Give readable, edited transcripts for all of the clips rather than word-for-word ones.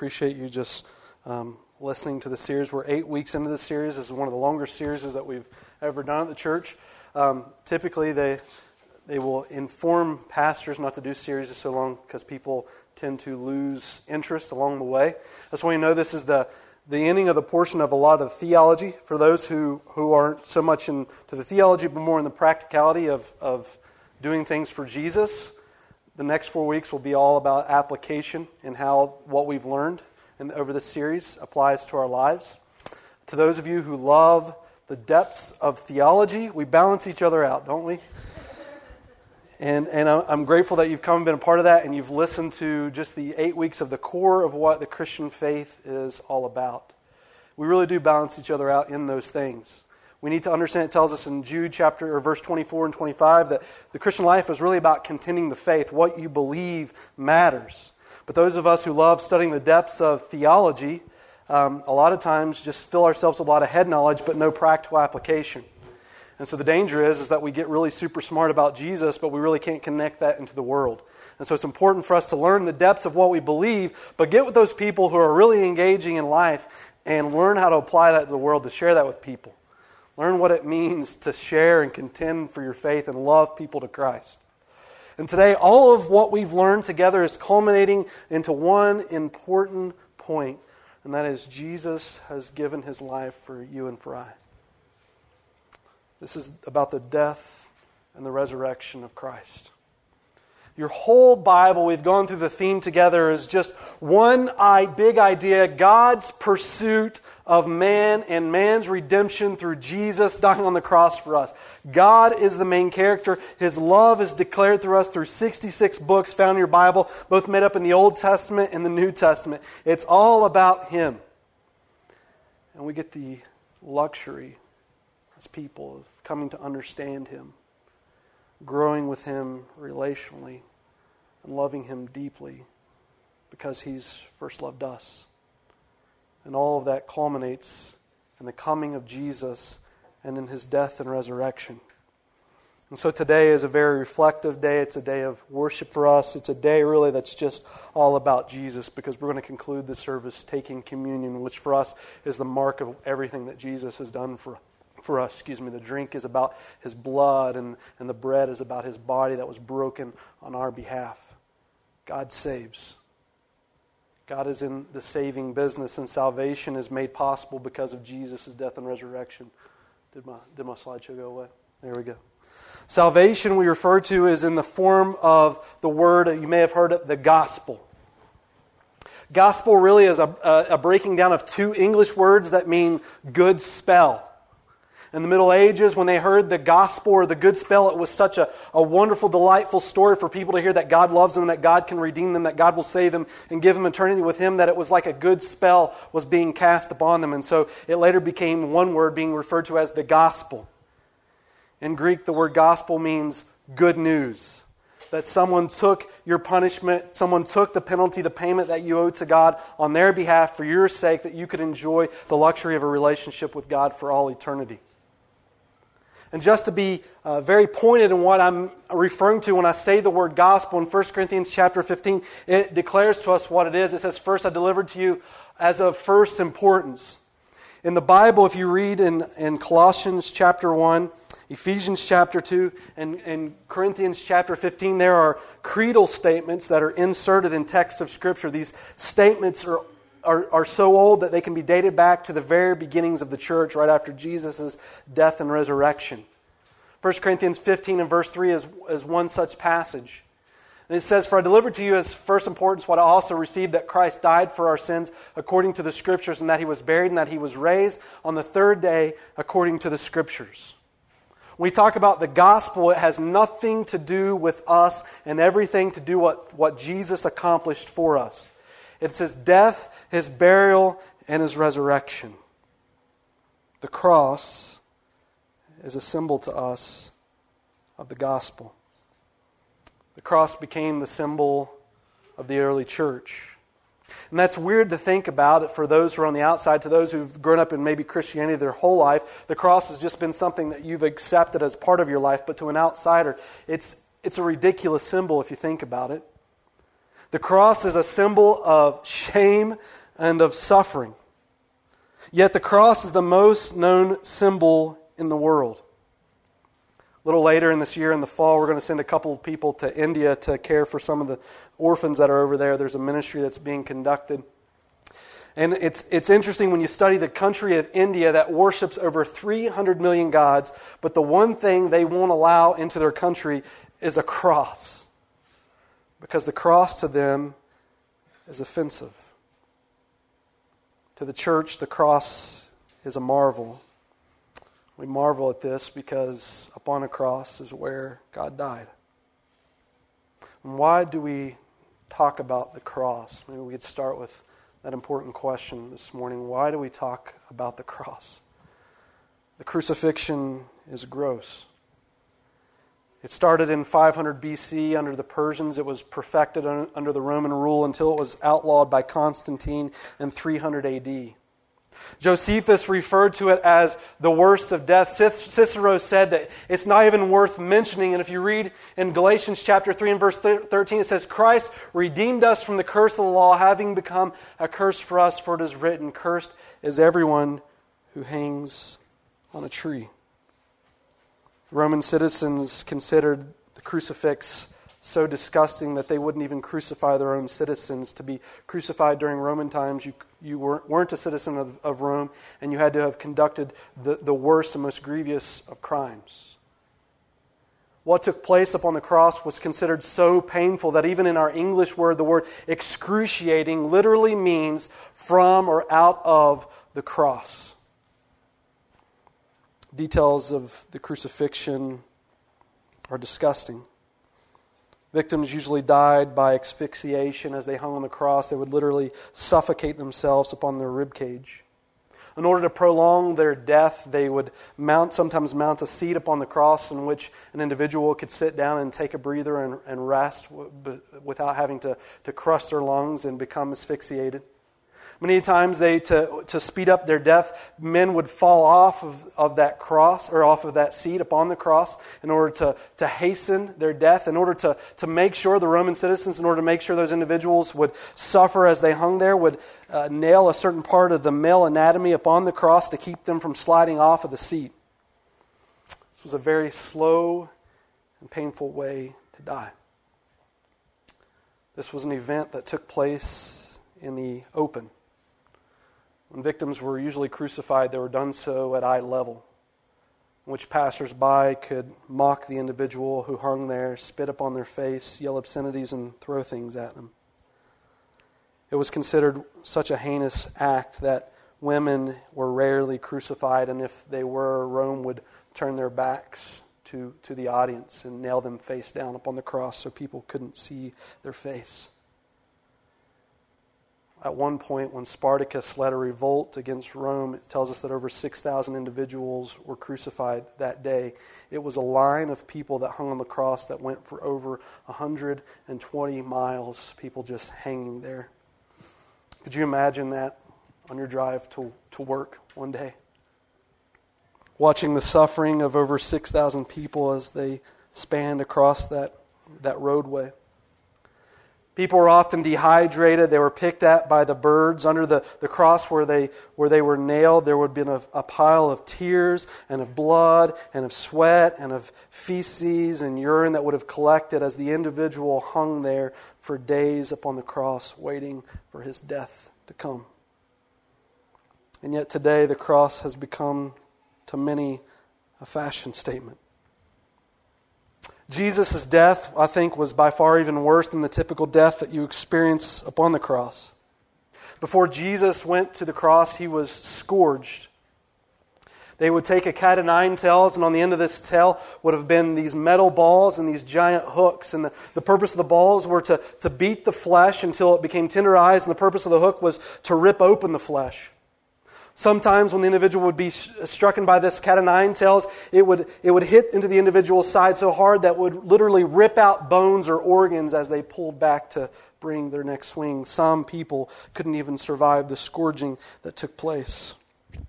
appreciate you just listening to the series. We're 8 weeks into the series. This is one of the longer series that we've ever done at the church. Typically, they will inform pastors not to do series so long because people tend to lose interest along the way. That's why you know this is the ending of the portion of a lot of theology for those who aren't so much into the theology but more in the practicality of doing things for Jesus. The next 4 weeks will be all about application and how what we've learned and over this series applies to our lives. To those of you who love the depths of theology, we balance each other out, don't we? And I'm grateful that you've come and been a part of that and you've listened to just the 8 weeks of the core of what the Christian faith is all about. We really do balance each other out in those things. We need to understand, it tells us in Jude chapter or verse 24 and 25 that the Christian life is really about contending the faith. What you believe matters. But those of us who love studying the depths of theology, a lot of times just fill ourselves with a lot of head knowledge but no practical application. And so the danger is that we get really super smart about Jesus, but we really can't connect that into the world. And so it's important for us to learn the depths of what we believe, but get with those people who are really engaging in life and learn how to apply that to the world, to share that with people. Learn what it means to share and contend for your faith and love people to Christ. And today, all of what we've learned together is culminating into one important point, and that is Jesus has given his life for you and for I. This is about the death and the resurrection of Christ. Your whole Bible, we've gone through the theme together, is just one big idea, God's pursuit of man and man's redemption through Jesus dying on the cross for us. God is the main character. His love is declared through us through 66 books found in your Bible, both made up in the Old Testament and the New Testament. It's all about Him. And we get the luxury as people of coming to understand Him, growing with Him relationally, and loving Him deeply because He's first loved us. And all of that culminates in the coming of Jesus and in His death and resurrection. And so today is a very reflective day. It's a day of worship for us. It's a day really that's just all about Jesus, because we're going to conclude the service taking communion, which for us is the mark of everything that Jesus has done for us. The drink is about His blood and the bread is about His body that was broken on our behalf. God saves. God is in the saving business, and salvation is made possible because of Jesus' death and resurrection. Did my slideshow go away? There we go. Salvation we refer to is in the form of the word, you may have heard it, the gospel. Gospel really is a breaking down of two English words that mean good spell. In the Middle Ages, when they heard the gospel or the good spell, it was such a wonderful, delightful story for people to hear that God loves them, that God can redeem them, that God will save them and give them eternity with Him, that it was like a good spell was being cast upon them. And so it later became one word being referred to as the gospel. In Greek, the word gospel means good news. That someone took your punishment, someone took the penalty, the payment that you owe to God on their behalf for your sake, that you could enjoy the luxury of a relationship with God for all eternity. And just to be very pointed in what I'm referring to when I say the word gospel, in 1 Corinthians chapter 15, it declares to us what it is. It says, first I delivered to you as of first importance. In the Bible, if you read in Colossians chapter 1, Ephesians chapter 2, and Corinthians chapter 15, there are creedal statements that are inserted in texts of Scripture. These statements are so old that they can be dated back to the very beginnings of the church right after Jesus' death and resurrection. 1 Corinthians 15 and verse 3 is one such passage. And it says, for I delivered to you as first importance what I also received, that Christ died for our sins according to the Scriptures, and that He was buried, and that He was raised on the third day according to the Scriptures. When we talk about the gospel, it has nothing to do with us and everything to do with what Jesus accomplished for us. It's His death, His burial, and His resurrection. The cross is a symbol to us of the gospel. The cross became the symbol of the early church. And that's weird to think about it for those who are on the outside. To those who've grown up in maybe Christianity their whole life, the cross has just been something that you've accepted as part of your life. But to an outsider, it's a ridiculous symbol if you think about it. The cross is a symbol of shame and of suffering. Yet the cross is the most known symbol in the world. A little later in this year, in the fall, we're going to send a couple of people to India to care for some of the orphans that are over there. There's a ministry that's being conducted. And it's interesting when you study the country of India that worships over 300 million gods, but the one thing they won't allow into their country is a cross. Because the cross to them is offensive. To the church, the cross is a marvel. We marvel at this because upon a cross is where God died. And why do we talk about the cross? Maybe we could start with that important question this morning. Why do we talk about the cross? The crucifixion is gross. It started in 500 BC under the Persians. It was perfected under the Roman rule until it was outlawed by Constantine in 300 AD. Josephus referred to it as the worst of death. Cicero said that it's not even worth mentioning. And if you read in Galatians chapter 3 and verse 13, it says, Christ redeemed us from the curse of the law, having become a curse for us, for it is written, cursed is everyone who hangs on a tree. The Roman citizens considered the crucifix so disgusting that they wouldn't even crucify their own citizens. To be crucified during Roman times, you weren't a citizen of Rome, and you had to have conducted the worst and most grievous of crimes. What took place upon the cross was considered so painful that even in our English word, the word excruciating literally means from or out of the cross. Details of the crucifixion are disgusting. Victims usually died by asphyxiation as they hung on the cross. They would literally suffocate themselves upon their ribcage. In order to prolong their death, they would sometimes mount a seat upon the cross in which an individual could sit down and take a breather and rest without having to crush their lungs and become asphyxiated. Many times to speed up their death, men would fall off of that cross or off of that seat upon the cross in order to hasten their death, in order to make sure the Roman citizens, in order to make sure those individuals would suffer as they hung there, would nail a certain part of the male anatomy upon the cross to keep them from sliding off of the seat. This was a very slow and painful way to die. This was an event that took place in the open. When victims were usually crucified, they were done so at eye level, in which passers-by could mock the individual who hung there, spit upon their face, yell obscenities, and throw things at them. It was considered such a heinous act that women were rarely crucified, and if they were, Rome would turn their backs to the audience and nail them face down upon the cross so people couldn't see their face. At one point, when Spartacus led a revolt against Rome, it tells us that over 6,000 individuals were crucified that day. It was a line of people that hung on the cross that went for over 120 miles, people just hanging there. Could you imagine that on your drive to work one day? Watching the suffering of over 6,000 people as they spanned across that roadway. People were often dehydrated. They were picked at by the birds. Under the cross where they were nailed, there would have been a pile of tears and of blood and of sweat and of feces and urine that would have collected as the individual hung there for days upon the cross waiting for his death to come. And yet today the cross has become to many a fashion statement. Jesus' death, I think, was by far even worse than the typical death that you experience upon the cross. Before Jesus went to the cross, he was scourged. They would take a cat of nine tails, and on the end of this tail would have been these metal balls and these giant hooks. And the purpose of the balls were to beat the flesh until it became tenderized, and the purpose of the hook was to rip open the flesh. Sometimes when the individual would be struck by this cat of nine tails, it would hit into the individual's side so hard that would literally rip out bones or organs as they pulled back to bring their next swing. Some people couldn't even survive the scourging that took place. The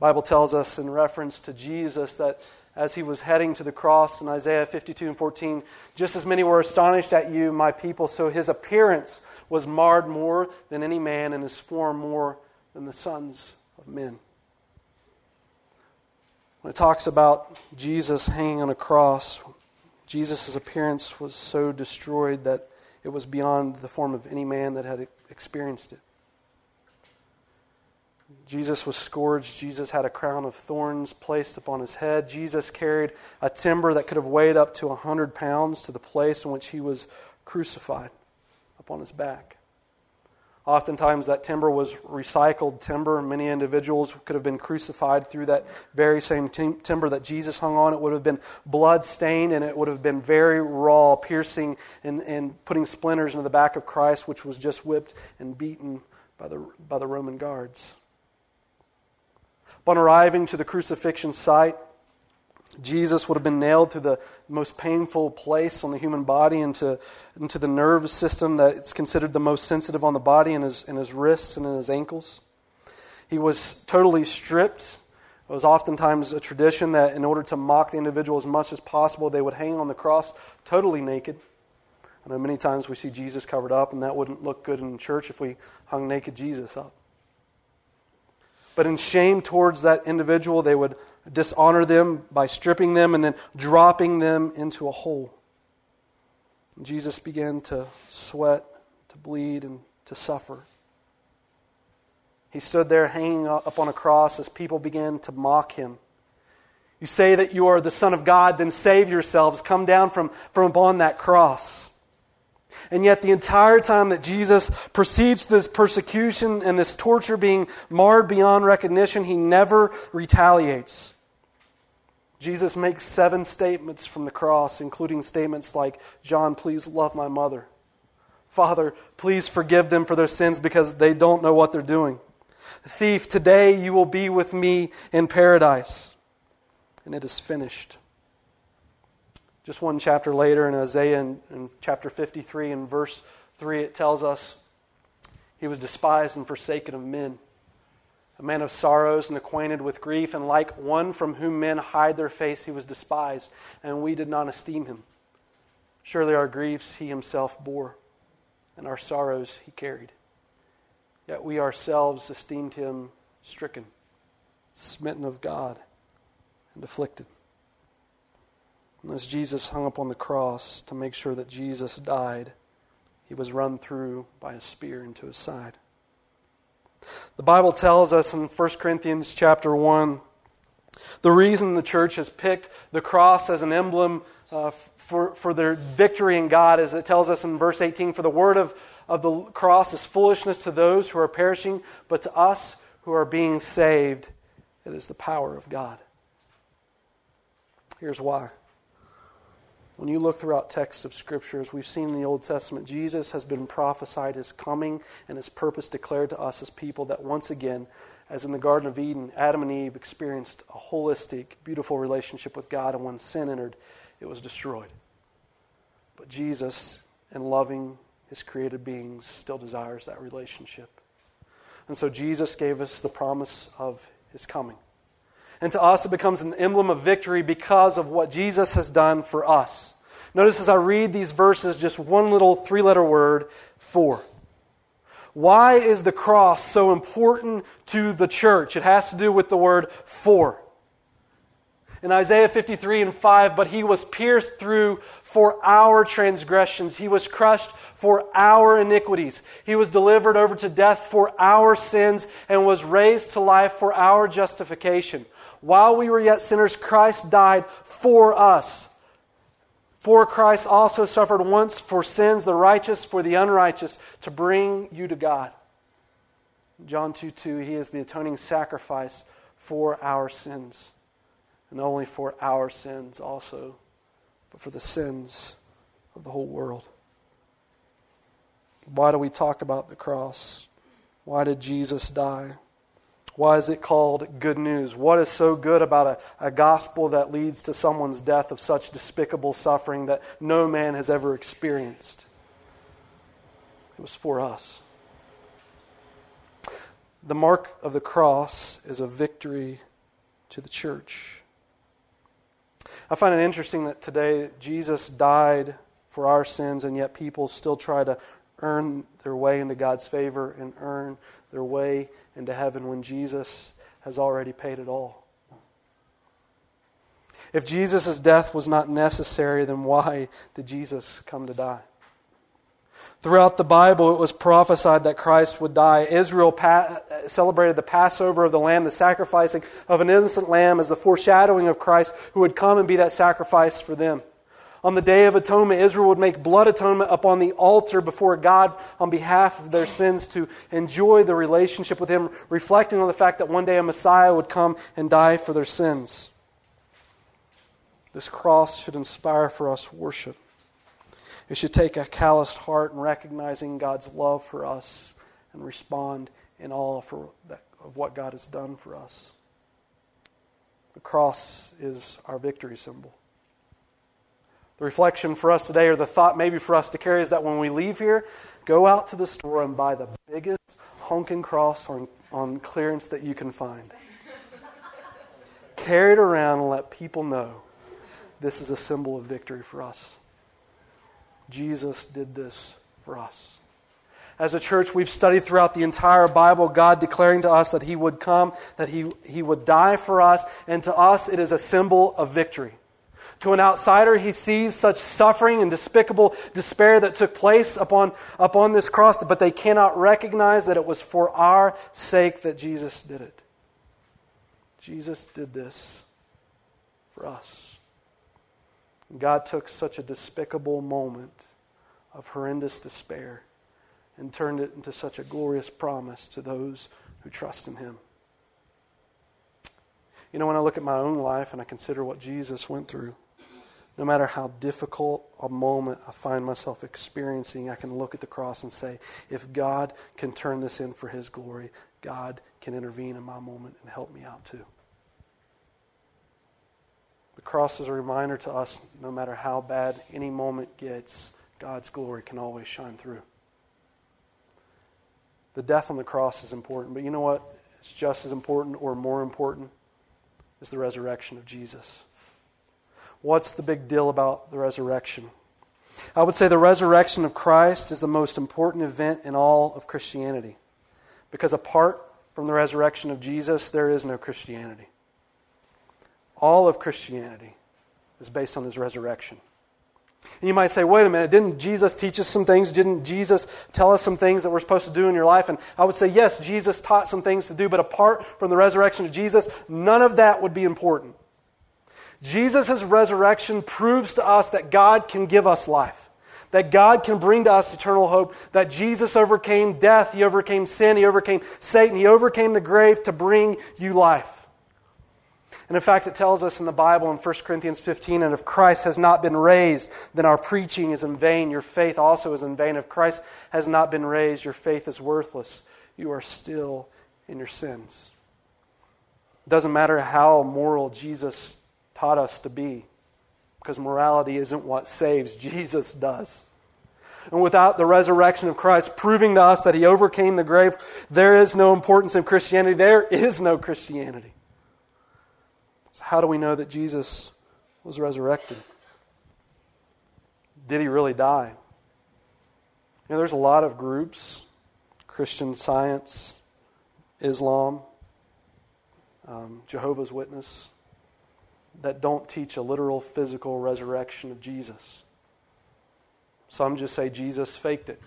Bible tells us in reference to Jesus that as he was heading to the cross in Isaiah 52:14, just as many were astonished at you, my people, so his appearance was marred more than any man and his form more than the sons of men. When it talks about Jesus hanging on a cross, Jesus' appearance was so destroyed that it was beyond the form of any man that had experienced it. Jesus was scourged. Jesus had a crown of thorns placed upon his head. Jesus carried a timber that could have weighed up to 100 pounds to the place in which he was crucified upon his back. Oftentimes that timber was recycled timber. Many individuals could have been crucified through that very same timber that Jesus hung on. It would have been blood-stained and it would have been very raw, piercing and putting splinters into the back of Christ, which was just whipped and beaten by the Roman guards. Upon arriving to the crucifixion site, Jesus would have been nailed to the most painful place on the human body, into the nervous system that's considered the most sensitive on the body, in his wrists and in his ankles. He was totally stripped. It was oftentimes a tradition that in order to mock the individual as much as possible, they would hang on the cross totally naked. I know many times we see Jesus covered up, and that wouldn't look good in church if we hung naked Jesus up. But in shame towards that individual, they would dishonor them by stripping them and then dropping them into a hole. And Jesus began to sweat, to bleed, and to suffer. He stood there hanging up on a cross as people began to mock him. You say that you are the Son of God, then save yourselves. Come down from upon that cross. And yet the entire time that Jesus proceeds this persecution and this torture being marred beyond recognition, he never retaliates. Jesus makes 7 statements from the cross, including statements like, John, please love my mother. Father, please forgive them for their sins because they don't know what they're doing. Thief, today you will be with me in paradise. And it is finished. Just one chapter later in Isaiah, in chapter 53, in verse 3, it tells us, he was despised and forsaken of men, a man of sorrows and acquainted with grief, and like one from whom men hide their face, he was despised, and we did not esteem him. Surely our griefs he himself bore, and our sorrows he carried. Yet we ourselves esteemed him stricken, smitten of God, and afflicted. As Jesus hung upon the cross to make sure that Jesus died, he was run through by a spear into his side. The Bible tells us in 1 Corinthians chapter 1, the reason the church has picked the cross as an emblem for their victory in God is it tells us in verse 18, for the word of the cross is foolishness to those who are perishing, but to us who are being saved, it is the power of God. Here's why. When you look throughout texts of Scriptures, we've seen in the Old Testament, Jesus has been prophesied his coming and his purpose declared to us as people that once again, as in the Garden of Eden, Adam and Eve experienced a holistic, beautiful relationship with God, and when sin entered, it was destroyed. But Jesus, in loving his created beings, still desires that relationship. And so Jesus gave us the promise of his coming. And to us, it becomes an emblem of victory because of what Jesus has done for us. Notice as I read these verses, just one little 3-letter word, for. Why is the cross so important to the church? It has to do with the word for. In Isaiah 53:5, but he was pierced through for our transgressions. He was crushed for our iniquities. He was delivered over to death for our sins and was raised to life for our justification. While we were yet sinners, Christ died for us. For Christ also suffered once for sins, the righteous for the unrighteous, to bring you to God. John 2:2, he is the atoning sacrifice for our sins. And not only for our sins also, but for the sins of the whole world. Why do we talk about the cross? Why did Jesus die? Why is it called good news? What is so good about a gospel that leads to someone's death of such despicable suffering that no man has ever experienced? It was for us. The mark of the cross is a victory to the church. I find it interesting that today Jesus died for our sins, and yet people still try to earn their way into God's favor and earn their way into heaven when Jesus has already paid it all. If Jesus' death was not necessary, then why did Jesus come to die? Throughout the Bible, it was prophesied that Christ would die. Israel celebrated the Passover of the Lamb, the sacrificing of an innocent lamb as the foreshadowing of Christ who would come and be that sacrifice for them. On the Day of Atonement, Israel would make blood atonement upon the altar before God on behalf of their sins to enjoy the relationship with Him, reflecting on the fact that one day a Messiah would come and die for their sins. This cross should inspire for us worship. It should take a calloused heart in recognizing God's love for us and respond in awe of what God has done for us. The cross is our victory symbol. The reflection for us today, or the thought maybe for us to carry, is that when we leave here, go out to the store and buy the biggest honking cross on clearance that you can find. Carry it around and let people know this is a symbol of victory for us. Jesus did this for us. As a church, we've studied throughout the entire Bible, God declaring to us that He would come, that He would die for us, and to us it is a symbol of victory. To an outsider, he sees such suffering and despicable despair that took place upon this cross, but they cannot recognize that it was for our sake that Jesus did it. Jesus did this for us. God took such a despicable moment of horrendous despair and turned it into such a glorious promise to those who trust in Him. You know, when I look at my own life and I consider what Jesus went through, no matter how difficult a moment I find myself experiencing, I can look at the cross and say, if God can turn this in for His glory, God can intervene in my moment and help me out too. The cross is a reminder to us, no matter how bad any moment gets, God's glory can always shine through. The death on the cross is important, but you know what? It's just as important, or more important, is the resurrection of Jesus. What's the big deal about the resurrection? I would say the resurrection of Christ is the most important event in all of Christianity, because apart from the resurrection of Jesus, there is no Christianity. All of Christianity is based on His resurrection. And you might say, wait a minute, didn't Jesus teach us some things? Didn't Jesus tell us some things that we're supposed to do in your life? And I would say, yes, Jesus taught some things to do, but apart from the resurrection of Jesus, none of that would be important. Jesus' resurrection proves to us that God can give us life, that God can bring to us eternal hope, that Jesus overcame death, He overcame sin, He overcame Satan, He overcame the grave to bring you life. And in fact, it tells us in the Bible in 1 Corinthians 15, and if Christ has not been raised, then our preaching is in vain. Your faith also is in vain. If Christ has not been raised, your faith is worthless. You are still in your sins. It doesn't matter how moral Jesus taught us to be, because morality isn't what saves. Jesus does. And without the resurrection of Christ proving to us that He overcame the grave, there is no importance in Christianity. There is no Christianity. So how do we know that Jesus was resurrected? Did He really die? You know, there's a lot of groups, Christian Science, Islam, Jehovah's Witness, that don't teach a literal physical resurrection of Jesus. Some just say Jesus faked it.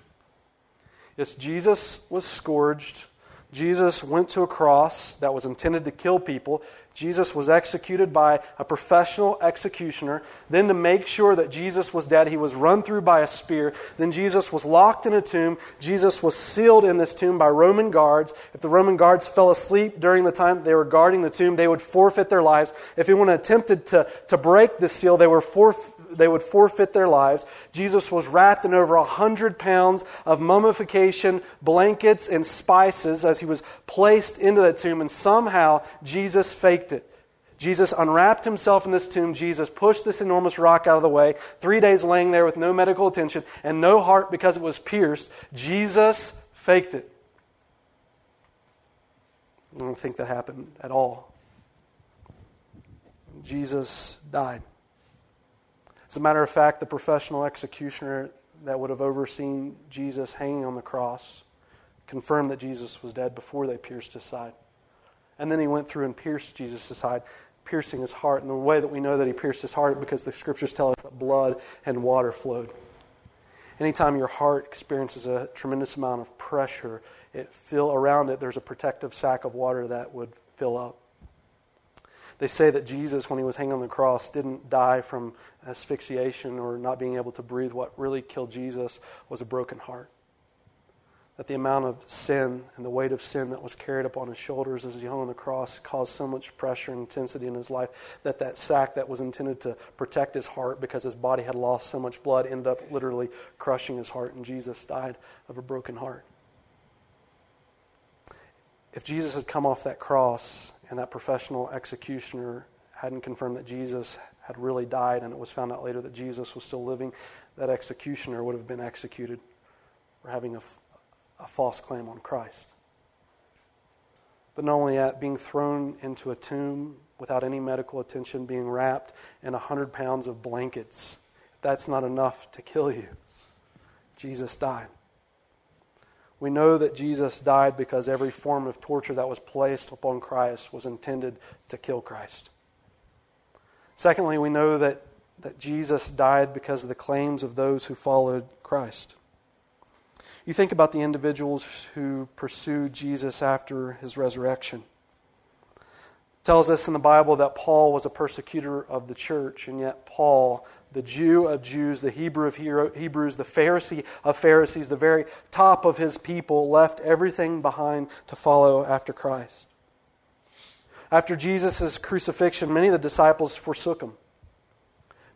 Yes, Jesus was scourged. Jesus went to a cross that was intended to kill people. Jesus was executed by a professional executioner. Then to make sure that Jesus was dead, He was run through by a spear. Then Jesus was locked in a tomb. Jesus was sealed in this tomb by Roman guards. If the Roman guards fell asleep during the time they were guarding the tomb, they would forfeit their lives. If anyone attempted to break the seal, they would forfeit their lives. Jesus was wrapped in over 100 pounds of mummification, blankets, and spices as He was placed into that tomb, and somehow Jesus faked it. Jesus unwrapped Himself in this tomb. Jesus pushed this enormous rock out of the way. 3 days laying there with no medical attention and no heart because it was pierced. Jesus faked it. I don't think that happened at all. Jesus died. As a matter of fact, the professional executioner that would have overseen Jesus hanging on the cross confirmed that Jesus was dead before they pierced his side. And then he went through and pierced Jesus' side, piercing his heart. And the way that we know that he pierced his heart is because the scriptures tell us that blood and water flowed. Anytime your heart experiences a tremendous amount of pressure, there's a protective sack of water that would fill up. They say that Jesus, when he was hanging on the cross, didn't die from asphyxiation or not being able to breathe. What really killed Jesus was a broken heart. That the amount of sin and the weight of sin that was carried upon his shoulders as he hung on the cross caused so much pressure and intensity in his life that sack that was intended to protect his heart because his body had lost so much blood ended up literally crushing his heart, and Jesus died of a broken heart. If Jesus had come off that cross and that professional executioner hadn't confirmed that Jesus had really died and it was found out later that Jesus was still living, that executioner would have been executed for having a false claim on Christ. But not only that, being thrown into a tomb without any medical attention, being wrapped in 100 pounds of blankets, that's not enough to kill you. Jesus died. We know that Jesus died because every form of torture that was placed upon Christ was intended to kill Christ. Secondly, we know that Jesus died because of the claims of those who followed Christ. You think about the individuals who pursued Jesus after his resurrection. It tells us in the Bible that Paul was a persecutor of the church, and yet Paul, the Jew of Jews, the Hebrew of Hebrews, the Pharisee of Pharisees, the very top of his people, left everything behind to follow after Christ. After Jesus' crucifixion, many of the disciples forsook him.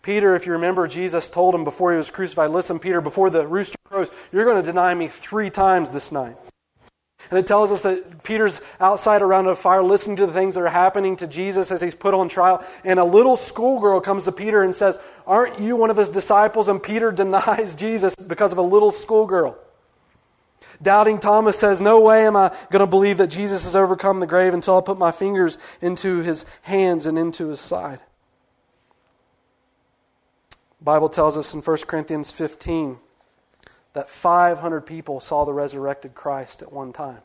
Peter, if you remember, Jesus told him before he was crucified, "Listen, Peter, before the rooster crows, you're going to deny me 3 times this night." And it tells us that Peter's outside around a fire listening to the things that are happening to Jesus as he's put on trial. And a little schoolgirl comes to Peter and says, "Aren't you one of his disciples?" And Peter denies Jesus because of a little schoolgirl. Doubting Thomas says, "No way am I going to believe that Jesus has overcome the grave until I put my fingers into his hands and into his side." The Bible tells us in 1 Corinthians 15 that 500 people saw the resurrected Christ at one time.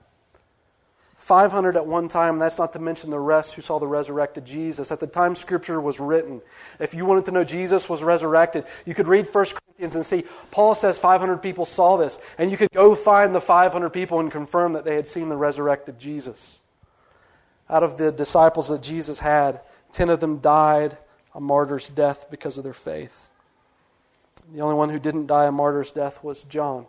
500 at one time, that's not to mention the rest who saw the resurrected Jesus. At the time Scripture was written, if you wanted to know Jesus was resurrected, you could read 1 Corinthians and see, Paul says 500 people saw this, and you could go find the 500 people and confirm that they had seen the resurrected Jesus. Out of the disciples that Jesus had, 10 of them died a martyr's death because of their faith. The only one who didn't die a martyr's death was John.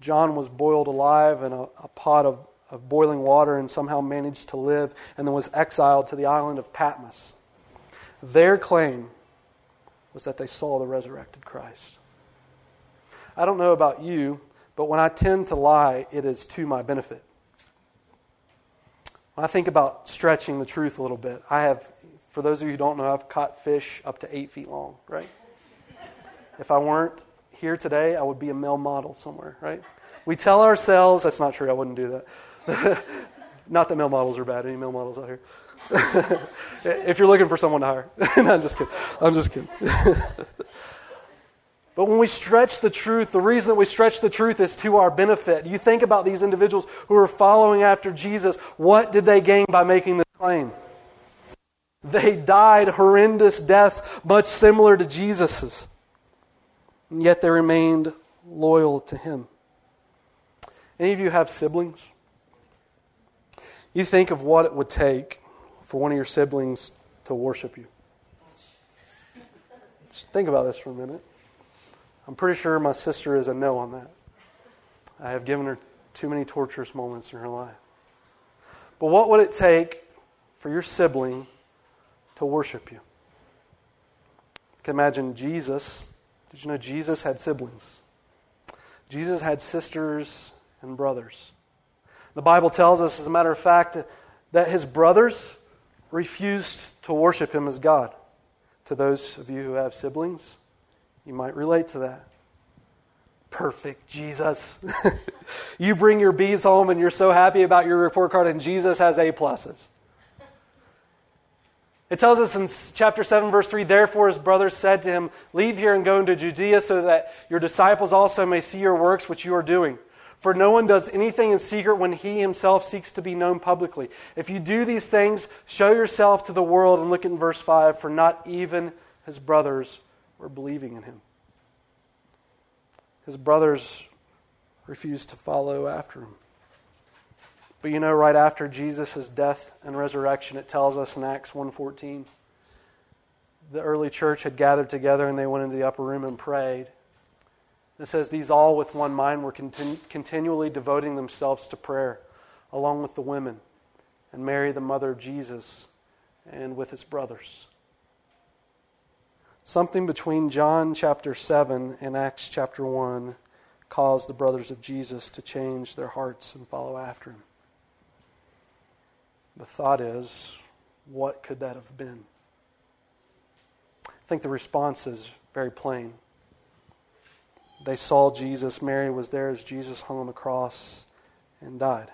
John was boiled alive in a pot of boiling water and somehow managed to live, and then was exiled to the island of Patmos. Their claim was that they saw the resurrected Christ. I don't know about you, but when I tend to lie, it is to my benefit. When I think about stretching the truth a little bit, for those of you who don't know, I've caught fish up to 8 feet long, right? If I weren't here today, I would be a male model somewhere, right? We tell ourselves, that's not true, I wouldn't do that. Not that male models are bad, any male models out here. If you're looking for someone to hire. No, I'm just kidding. But when we stretch the truth, the reason that we stretch the truth is to our benefit. You think about these individuals who are following after Jesus. What did they gain by making this claim? They died horrendous deaths, much similar to Jesus's. And yet they remained loyal to him. Any of you have siblings? You think of what it would take for one of your siblings to worship you. Just think about this for a minute. I'm pretty sure my sister is a no on that. I have given her too many torturous moments in her life. But what would it take for your sibling to worship you? You can imagine Jesus. Did you know Jesus had siblings? Jesus had sisters and brothers. The Bible tells us, as a matter of fact, that his brothers refused to worship him as God. To those of you who have siblings, you might relate to that. Perfect Jesus. You bring your B's home and you're so happy about your report card, and Jesus has A pluses. It tells us in chapter 7, verse 3, therefore his brothers said to him, leave here and go into Judea so that your disciples also may see your works which you are doing. For no one does anything in secret when he himself seeks to be known publicly. If you do these things, show yourself to the world. And look at verse 5, for not even his brothers were believing in him. His brothers refused to follow after him. But you know, right after Jesus' death and resurrection, it tells us in Acts 1:14, the early church had gathered together and they went into the upper room and prayed. It says, these all with one mind were continually devoting themselves to prayer, along with the women, and Mary, the mother of Jesus, and with his brothers. Something between John chapter 7 and Acts chapter 1 caused the brothers of Jesus to change their hearts and follow after him. The thought is, what could that have been? I think the response is very plain. They saw Jesus. Mary was there as Jesus hung on the cross and died.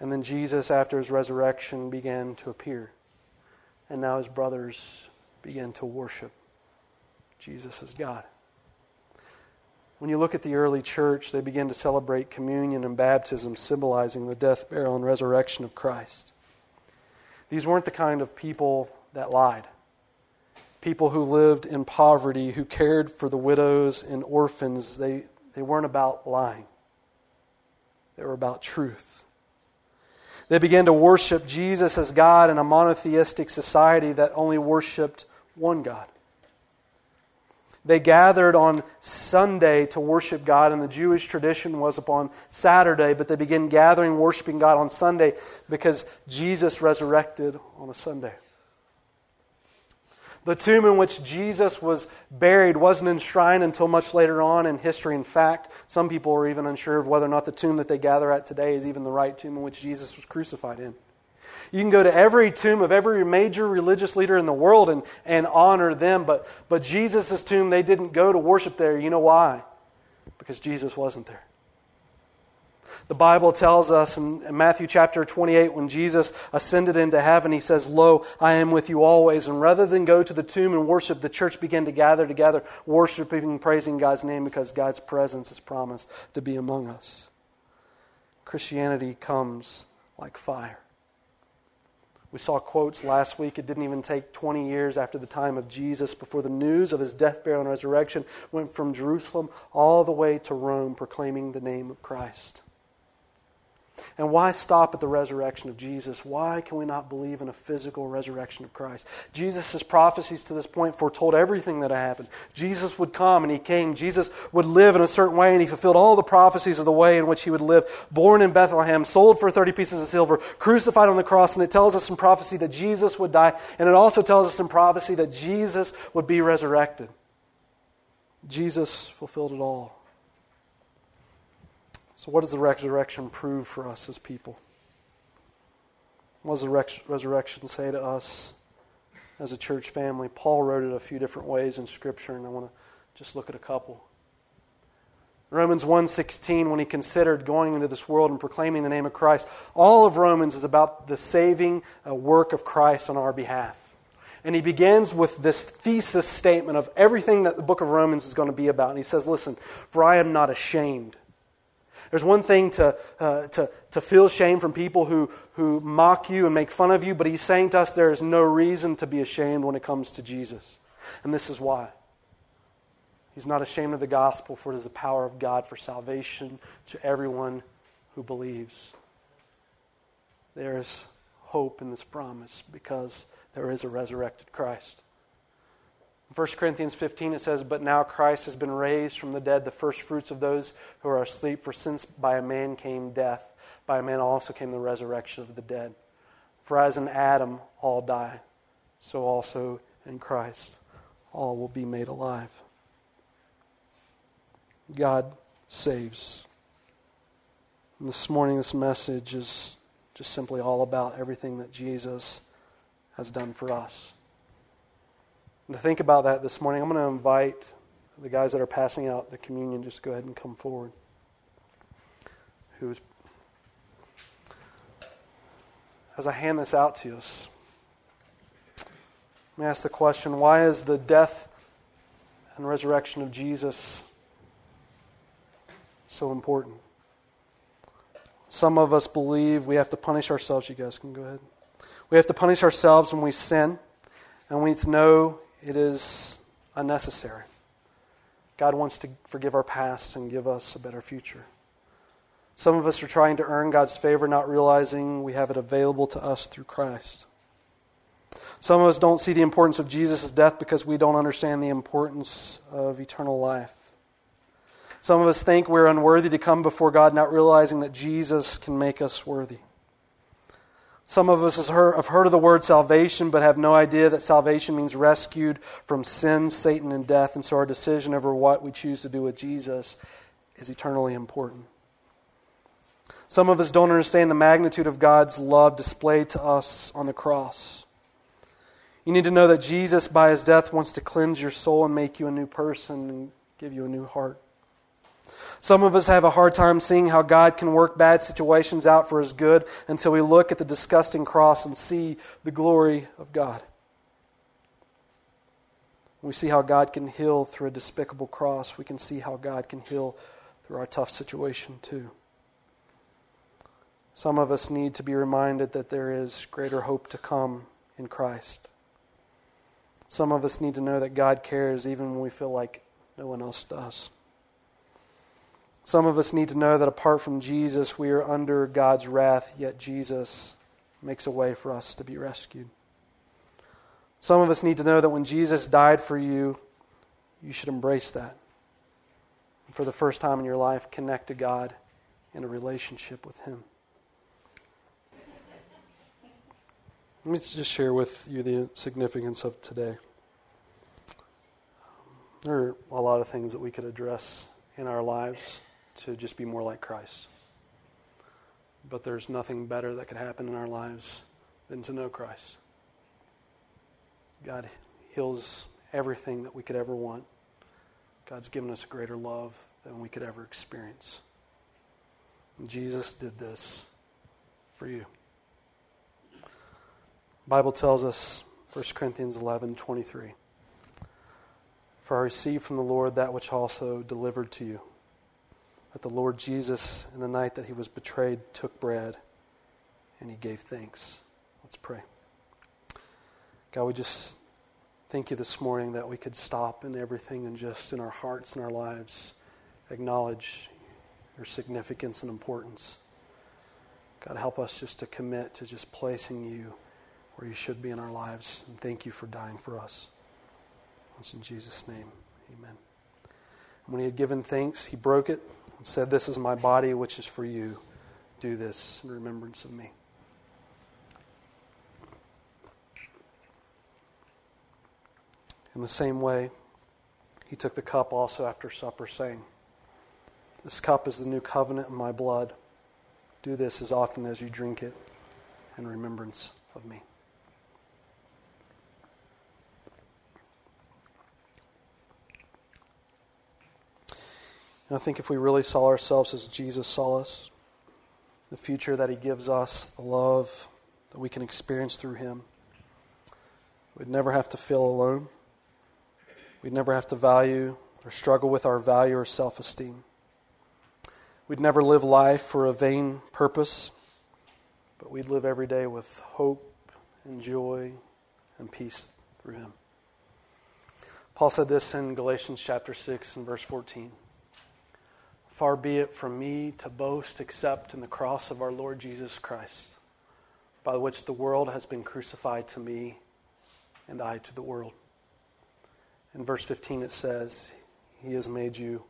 And then Jesus, after his resurrection, began to appear. And now his brothers began to worship Jesus as God. When you look at the early church, they began to celebrate communion and baptism, symbolizing the death, burial, and resurrection of Christ. These weren't the kind of people that lied. People who lived in poverty, who cared for the widows and orphans, they weren't about lying. They were about truth. They began to worship Jesus as God in a monotheistic society that only worshiped one God. They gathered on Sunday to worship God, and the Jewish tradition was upon Saturday, but they began gathering, worshiping God on Sunday because Jesus resurrected on a Sunday. The tomb in which Jesus was buried wasn't enshrined until much later on in history. In fact, some people are even unsure of whether or not the tomb that they gather at today is even the right tomb in which Jesus was crucified in. You can go to every tomb of every major religious leader in the world and honor them, but Jesus' tomb, they didn't go to worship there. You know why? Because Jesus wasn't there. The Bible tells us in Matthew chapter 28, when Jesus ascended into heaven, he says, lo, I am with you always. And rather than go to the tomb and worship, the church began to gather together, worshiping and praising God's name because God's presence is promised to be among us. Christianity comes like fire. We saw quotes last week. It didn't even take 20 years after the time of Jesus before the news of his death, burial, and resurrection went from Jerusalem all the way to Rome, proclaiming the name of Christ. And why stop at the resurrection of Jesus? Why can we not believe in a physical resurrection of Christ? Jesus' prophecies to this point foretold everything that happened. Jesus would come, and he came. Jesus would live in a certain way, and he fulfilled all the prophecies of the way in which he would live. Born in Bethlehem, sold for 30 pieces of silver, crucified on the cross, and it tells us in prophecy that Jesus would die, and it also tells us in prophecy that Jesus would be resurrected. Jesus fulfilled it all. So what does the resurrection prove for us as people? What does the resurrection say to us as a church family? Paul wrote it a few different ways in Scripture, and I want to just look at a couple. Romans 1:16, when he considered going into this world and proclaiming the name of Christ, all of Romans is about the saving work of Christ on our behalf. And he begins with this thesis statement of everything that the book of Romans is going to be about. And he says, listen, for I am not ashamed. There's one thing to feel shame from people who mock you and make fun of you, but he's saying to us there is no reason to be ashamed when it comes to Jesus. And this is why. He's not ashamed of the gospel, for it is the power of God for salvation to everyone who believes. There is hope in this promise because there is a resurrected Christ. In 1 Corinthians 15, it says, but now Christ has been raised from the dead, the first fruits of those who are asleep. For since by a man came death, by a man also came the resurrection of the dead. For as in Adam all die, so also in Christ all will be made alive. God saves. And this morning, this message is just simply all about everything that Jesus has done for us. And to think about that this morning, I'm going to invite the guys that are passing out the communion just to go ahead and come forward. As I hand this out to us, Let me ask the question, why is the death and resurrection of Jesus so important? Some of us believe we have to punish ourselves. You guys can go ahead. We have to punish ourselves when we sin, and we know it is unnecessary. God wants to forgive our past and give us a better future. Some of us are trying to earn God's favor, not realizing we have it available to us through Christ. Some of us don't see the importance of Jesus' death because we don't understand the importance of eternal life. Some of us think we're unworthy to come before God, not realizing that Jesus can make us worthy. Some of us have heard of the word salvation, but have no idea that salvation means rescued from sin, Satan, and death. And so our decision over what we choose to do with Jesus is eternally important. Some of us don't understand the magnitude of God's love displayed to us on the cross. You need to know that Jesus, by his death, wants to cleanse your soul and make you a new person and give you a new heart. Some of us have a hard time seeing how God can work bad situations out for his good until we look at the disgusting cross and see the glory of God. When we see how God can heal through a despicable cross, we can see how God can heal through our tough situation too. Some of us need to be reminded that there is greater hope to come in Christ. Some of us need to know that God cares even when we feel like no one else does. Some of us need to know that apart from Jesus, we are under God's wrath, yet Jesus makes a way for us to be rescued. Some of us need to know that when Jesus died for you, you should embrace that. And for the first time in your life, connect to God in a relationship with him. Let me just share with you the significance of today. There are a lot of things that we could address in our lives to just be more like Christ. But there's nothing better that could happen in our lives than to know Christ. God heals everything that we could ever want. God's given us a greater love than we could ever experience. And Jesus did this for you. The Bible tells us, 1 Corinthians 11:23, "For I received from the Lord that which also delivered to you, that the Lord Jesus, in the night that he was betrayed, took bread, and he gave thanks." Let's pray. God, we just thank you this morning that we could stop in everything and just in our hearts and our lives acknowledge your significance and importance. God, help us just to commit to just placing you where you should be in our lives, and thank you for dying for us. It's in Jesus' name, amen. And when he had given thanks, he broke it and said, "This is my body, which is for you. Do this in remembrance of me." In the same way, he took the cup also after supper, saying, "This cup is the new covenant in my blood. Do this as often as you drink it in remembrance of me." And I think if we really saw ourselves as Jesus saw us, the future that he gives us, the love that we can experience through him, we'd never have to feel alone. We'd never have to value or struggle with our value or self-esteem. We'd never live life for a vain purpose, but we'd live every day with hope and joy and peace through him. Paul said this in Galatians chapter 6 and verse 14. "Far be it from me to boast except in the cross of our Lord Jesus Christ, by which the world has been crucified to me, and I to the world." In verse 15 it says, "He has made you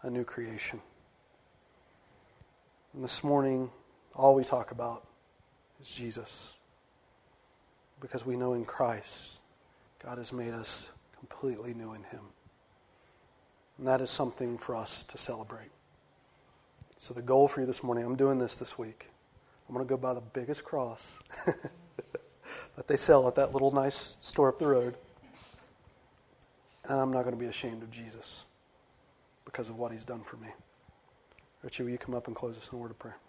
a new creation." And this morning, all we talk about is Jesus, because we know in Christ, God has made us completely new in him. And that is something for us to celebrate. So the goal for you this morning, I'm doing this week. I'm going to go buy the biggest cross that they sell at that little nice store up the road. And I'm not going to be ashamed of Jesus because of what he's done for me. Richie, will you come up and close us in a word of prayer?